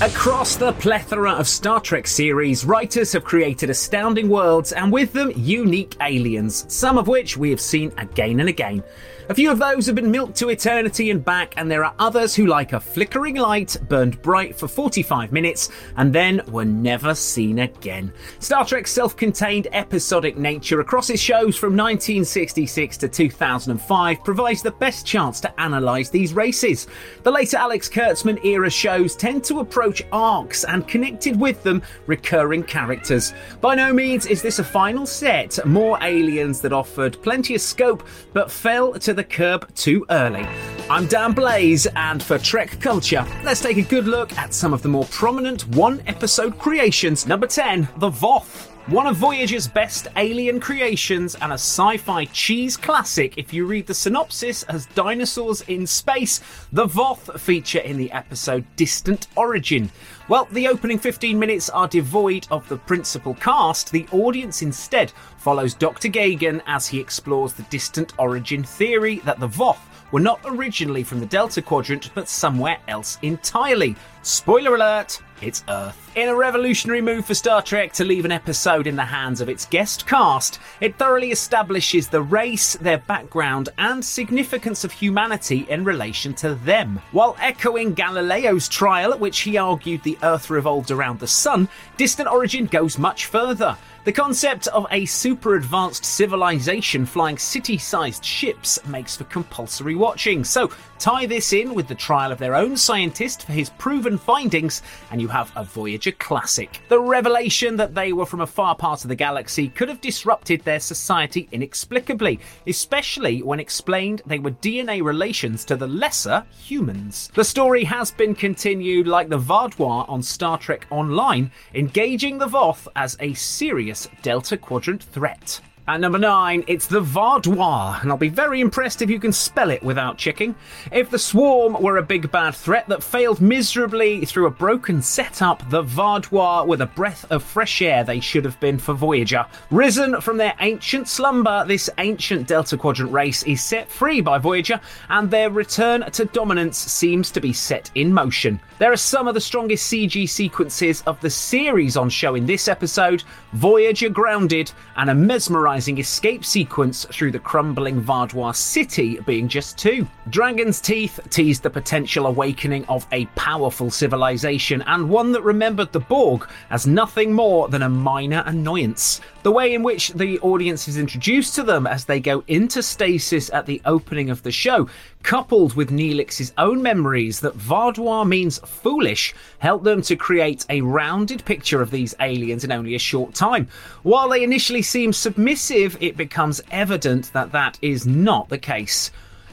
Across the plethora of Star Trek series, writers have created astounding worlds and with them, unique aliens, some of which we have seen again and again. A few of those have been milked to eternity and back, and there are others who, like a flickering light, burned bright for 45 minutes and then were never seen again. Star Trek's self-contained episodic nature across its shows from 1966 to 2005 provides the best chance to analyse these races. The later Alex Kurtzman era shows tend to approach arcs and connected with them recurring characters. By no means is this a final set, more aliens that offered plenty of scope but fell to the curb too early. I'm Dan Blaze, and for Trek Culture, let's take a good look at some of the more prominent one-episode creations. Number 10, the Voth. One of Voyager's best alien creations and a sci-fi cheese classic if you read the synopsis as dinosaurs in space, the Voth feature in the episode Distant Origin. Well, the opening 15 minutes are devoid of the principal cast. The audience instead follows Dr. Gagan as he explores the distant origin theory that the Voth were not originally from the Delta Quadrant, but somewhere else entirely. Spoiler alert, it's Earth. In a revolutionary move for Star Trek to leave an episode in the hands of its guest cast, it thoroughly establishes the race, their background, and significance of humanity in relation to them. While echoing Galileo's trial, at which he argued the Earth revolved around the Sun, Distant Origin goes much further. The concept of a super-advanced civilization flying city-sized ships makes for compulsory watching. So tie this in with the trial of their own scientist for his proven findings, and you have a Voyager classic. The revelation that they were from a far part of the galaxy could have disrupted their society inexplicably, especially when explained they were DNA relations to the lesser humans. The story has been continued like the Vaadwaur on Star Trek Online, engaging the Voth as a serious Delta Quadrant threat. At number 9, it's the Vardois, and I'll be very impressed if you can spell it without checking. If the Swarm were a big bad threat that failed miserably through a broken setup, the Vardois were the breath of fresh air they should have been for Voyager. Risen from their ancient slumber, this ancient Delta Quadrant race is set free by Voyager, and their return to dominance seems to be set in motion. There are some of the strongest CG sequences of the series on show in this episode, Voyager grounded, and a mesmerizing escape sequence through the crumbling Vardois city being just two. Dragon's Teeth teased the potential awakening of a powerful civilization and one that remembered the Borg as nothing more than a minor annoyance. The way in which the audience is introduced to them as they go into stasis at the opening of the show, coupled with Neelix's own memories that Vardois means foolish, helped them to create a rounded picture of these aliens in only a short time. While they initially seem submissive, it becomes evident that is not the case.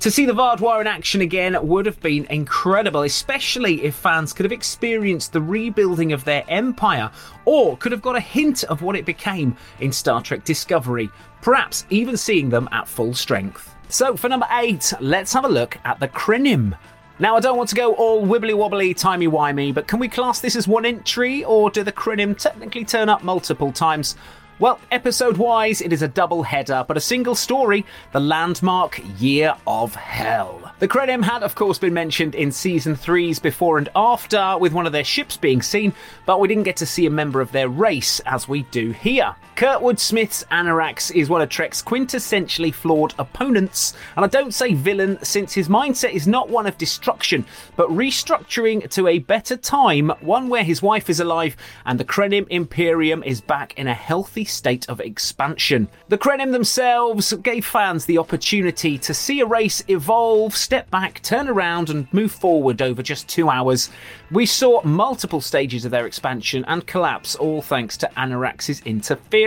To see the Vaadwaur in action again would have been incredible, especially if fans could have experienced the rebuilding of their empire or could have got a hint of what it became in Star Trek Discovery, perhaps even seeing them at full strength. So for number 8, let's have a look at the Krenim. Now, I don't want to go all wibbly-wobbly, timey-wimey, but can we class this as one entry, or do the Krenim technically turn up multiple times? Well, episode-wise, it is a double header, but a single story, the landmark Year of Hell. The Krenim had, of course, been mentioned in Season 3's Before and After, with one of their ships being seen, but we didn't get to see a member of their race, as we do here. Kurtwood Smith's Anorax is one of Trek's quintessentially flawed opponents, and I don't say villain since his mindset is not one of destruction, but restructuring to a better time, one where his wife is alive and the Krenim Imperium is back in a healthy state of expansion. The Krenim themselves gave fans the opportunity to see a race evolve, step back, turn around and move forward over just 2 hours. We saw multiple stages of their expansion and collapse, all thanks to Anorax's interference.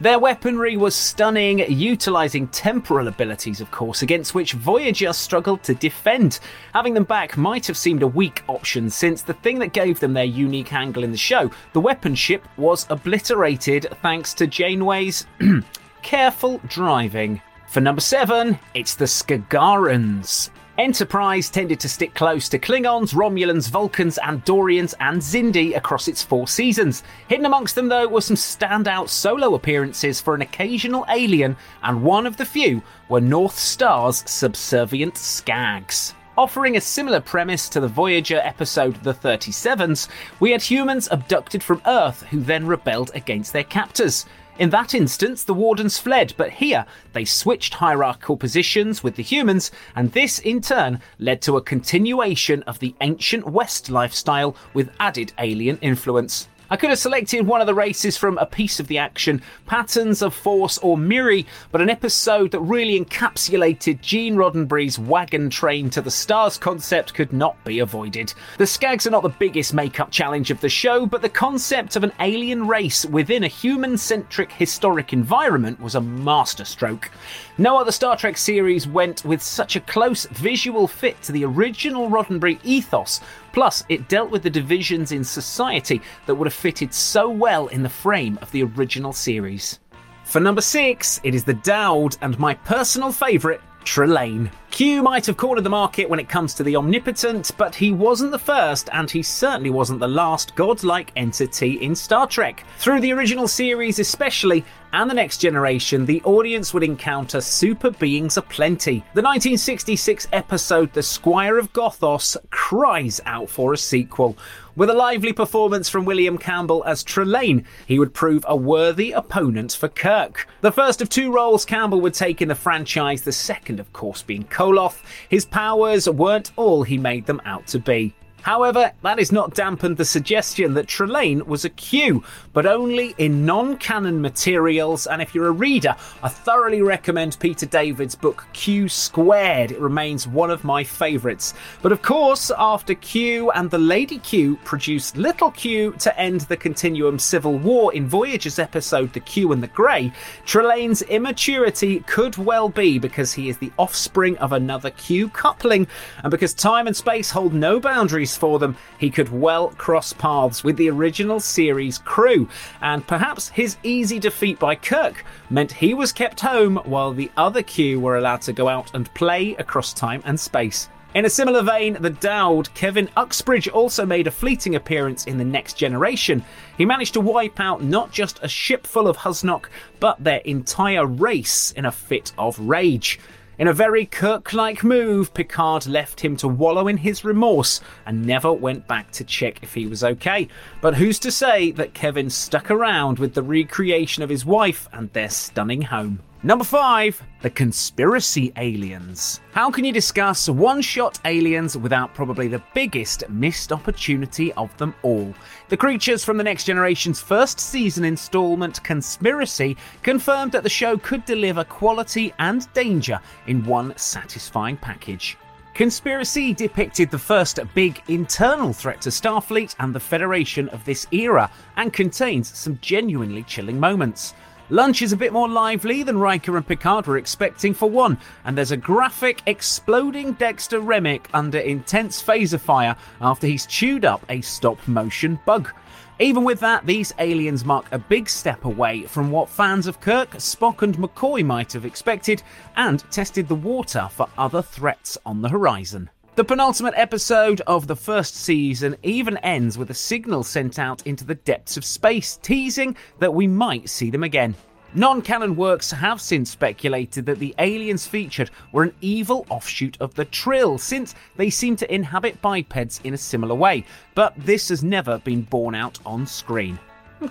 Their weaponry was stunning, utilising temporal abilities, of course, against which Voyager struggled to defend. Having them back might have seemed a weak option, since the thing that gave them their unique angle in the show, the weapon ship, was obliterated thanks to Janeway's careful driving. For number 7, it's the Skagarans. Enterprise tended to stick close to Klingons, Romulans, Vulcans, Andorians and Zindi across its 4 seasons. Hidden amongst them, though, were some standout solo appearances for an occasional alien, and one of the few were North Star's subservient Skags. Offering a similar premise to the Voyager episode The 37s, we had humans abducted from Earth who then rebelled against their captors. In that instance, the Wardens fled, but here they switched hierarchical positions with the humans, and this in turn led to a continuation of the ancient West lifestyle with added alien influence. I could have selected one of the races from a piece of the action, Patterns of Force or Miri, but an episode that really encapsulated Gene Roddenberry's wagon train to the stars concept could not be avoided. The Skags are not the biggest makeup challenge of the show, but the concept of an alien race within a human-centric historic environment was a masterstroke. No other Star Trek series went with such a close visual fit to the original Roddenberry ethos. Plus, it dealt with the divisions in society that would have fitted so well in the frame of the original series. For number 6, it is the Dowd and my personal favourite, Trelane. Q might have cornered the market when it comes to the omnipotent, but he wasn't the first, and he certainly wasn't the last godlike entity in Star Trek. Through the original series especially, and The Next Generation, the audience would encounter super beings aplenty. The 1966 episode The Squire of Gothos cries out for a sequel. With a lively performance from William Campbell as Trelane, he would prove a worthy opponent for Kirk. The first of 2 roles Campbell would take in the franchise, the second of course being Koloth. His powers weren't all he made them out to be. However, that has not dampened the suggestion that Trelane was a Q, but only in non-canon materials, and if you're a reader, I thoroughly recommend Peter David's book Q Squared. It remains one of my favourites. But of course, after Q and the Lady Q produced Little Q to end the Continuum Civil War in Voyager's episode The Q and the Grey, Trelane's immaturity could well be because he is the offspring of another Q coupling, and because time and space hold no boundaries for them, he could well cross paths with the original series crew, and perhaps his easy defeat by Kirk meant he was kept home while the other Q were allowed to go out and play across time and space. In a similar vein, the Dowd, Kevin Uxbridge, also made a fleeting appearance in The Next Generation. He managed to wipe out not just a ship full of Husnok, but their entire race in a fit of rage. In a very Kirk-like move, Picard left him to wallow in his remorse and never went back to check if he was okay. But who's to say that Kevin stuck around with the recreation of his wife and their stunning home? Number 5, the Conspiracy aliens. How can you discuss one-shot aliens without probably the biggest missed opportunity of them all? The creatures from The Next Generation's first season installment, Conspiracy, confirmed that the show could deliver quality and danger in one satisfying package. Conspiracy depicted the first big internal threat to Starfleet and the Federation of this era, and contains some genuinely chilling moments. Lunch is a bit more lively than Riker and Picard were expecting, for one, and there's a graphic exploding Dexter Remick under intense phaser fire after he's chewed up a stop-motion bug. Even with that, these aliens mark a big step away from what fans of Kirk, Spock and McCoy might have expected, and tested the water for other threats on the horizon. The penultimate episode of the first season even ends with a signal sent out into the depths of space, teasing that we might see them again. Non-canon works have since speculated that the aliens featured were an evil offshoot of the Trill, since they seem to inhabit bipeds in a similar way, but this has never been borne out on screen.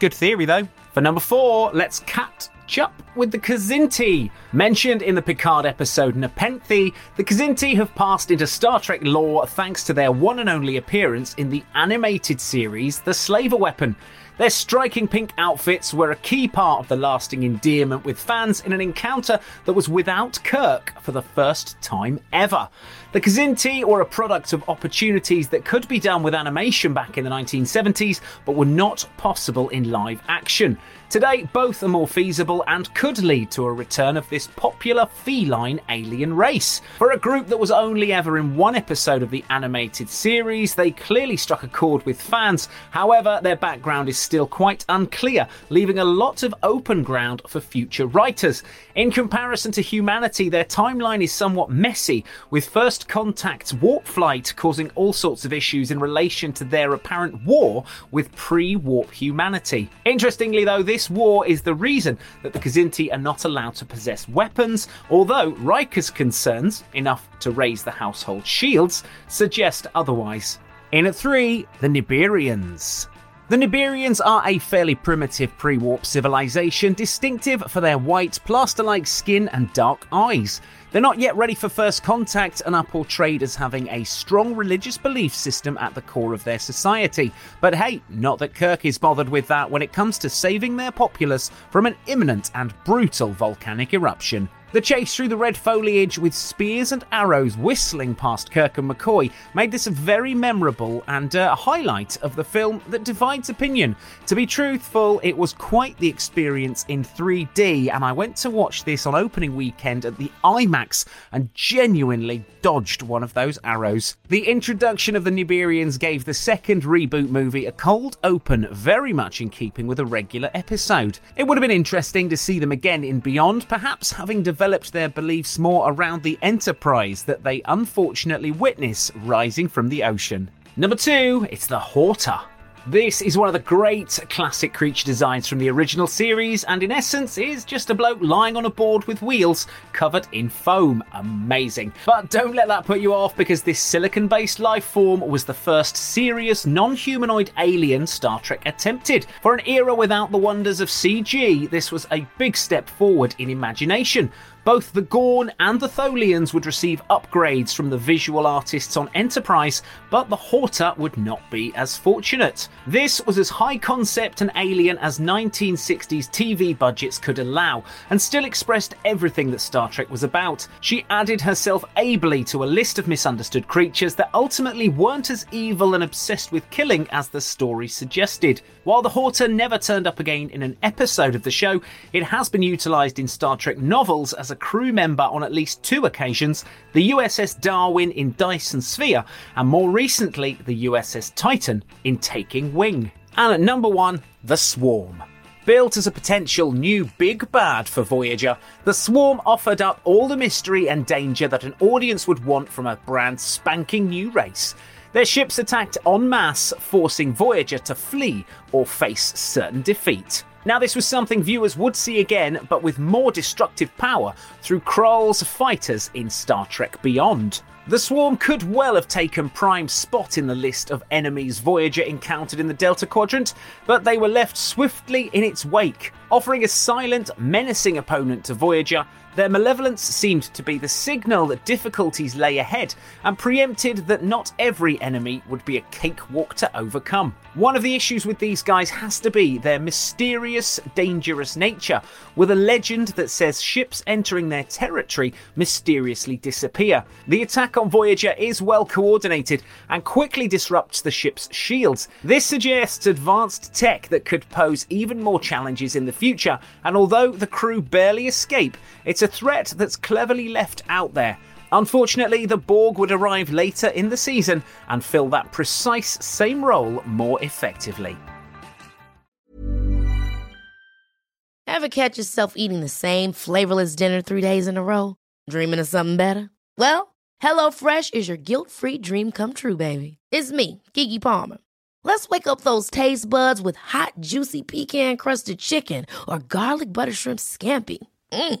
Good theory, though. For number 4, let's catch up with the Kazinti. Mentioned in the Picard episode Nepenthe, the Kazinti have passed into Star Trek lore thanks to their one and only appearance in the animated series The Slaver Weapon. Their striking pink outfits were a key part of the lasting endearment with fans in an encounter that was without Kirk for the first time ever. The Kazinti were a product of opportunities that could be done with animation back in the 1970s, but were not possible in live action. Today, both are more feasible and could lead to a return of this popular feline alien race. For a group that was only ever in one episode of the animated series, they clearly struck a chord with fans. However, their background is still quite unclear, leaving a lot of open ground for future writers. In comparison to humanity, their timeline is somewhat messy, with First Contact's warp flight causing all sorts of issues in relation to their apparent war with pre-warp humanity. Interestingly though, this war is the reason that the Kazinti are not allowed to possess weapons, although Riker's concerns, enough to raise the household shields, suggest otherwise. In at 3, the Niburians. The Niburians are a fairly primitive pre-warp civilization, distinctive for their white, plaster-like skin and dark eyes. They're not yet ready for first contact and are portrayed as having a strong religious belief system at the core of their society. But hey, not that Kirk is bothered with that when it comes to saving their populace from an imminent and brutal volcanic eruption. The chase through the red foliage with spears and arrows whistling past Kirk and McCoy made this a very memorable and a highlight of the film that divides opinion. To be truthful, it was quite the experience in 3D, and I went to watch this on opening weekend at the IMAX and genuinely dodged one of those arrows. The introduction of the Niburians gave the second reboot movie a cold open, very much in keeping with a regular episode. It would have been interesting to see them again in Beyond, perhaps having developed their beliefs more around the Enterprise that they unfortunately witness rising from the ocean. Number 2, it's the Horta. This is one of the great classic creature designs from the original series, and in essence is just a bloke lying on a board with wheels covered in foam. Amazing. But don't let that put you off, because this silicon-based life form was the first serious non-humanoid alien Star Trek attempted. For an era without the wonders of CG, this was a big step forward in imagination. Both the Gorn and the Tholians would receive upgrades from the visual artists on Enterprise, but the Horta would not be as fortunate. This was as high concept an alien as 1960s TV budgets could allow, and still expressed everything that Star Trek was about. She added herself ably to a list of misunderstood creatures that ultimately weren't as evil and obsessed with killing as the story suggested. While the Horta never turned up again in an episode of the show, it has been utilised in Star Trek novels as a crew member on at least 2 occasions, the USS Darwin in Dyson Sphere, and more recently the USS Titan in Taking Wing. And at number 1, the Swarm. Built as a potential new big bad for Voyager, the Swarm offered up all the mystery and danger that an audience would want from a brand spanking new race. Their ships attacked en masse, forcing Voyager to flee or face certain defeat. Now, this was something viewers would see again, but with more destructive power through Krall's fighters in Star Trek Beyond. The Swarm could well have taken prime spot in the list of enemies Voyager encountered in the Delta Quadrant, but they were left swiftly in its wake. Offering a silent, menacing opponent to Voyager, their malevolence seemed to be the signal that difficulties lay ahead, and preempted that not every enemy would be a cakewalk to overcome. One of the issues with these guys has to be their mysterious, dangerous nature, with a legend that says ships entering their territory mysteriously disappear. The attack on Voyager is well coordinated and quickly disrupts the ship's shields. This suggests advanced tech that could pose even more challenges in the future, and although the crew barely escape, it's a threat that's cleverly left out there. Unfortunately, the Borg would arrive later in the season and fill that precise same role more effectively. Ever catch yourself eating the same flavorless dinner 3 days in a row? Dreaming of something better? Well, HelloFresh is your guilt-free dream come true, baby. It's me, Keke Palmer. Let's wake up those taste buds with hot, juicy pecan-crusted chicken or garlic butter shrimp scampi. Mm.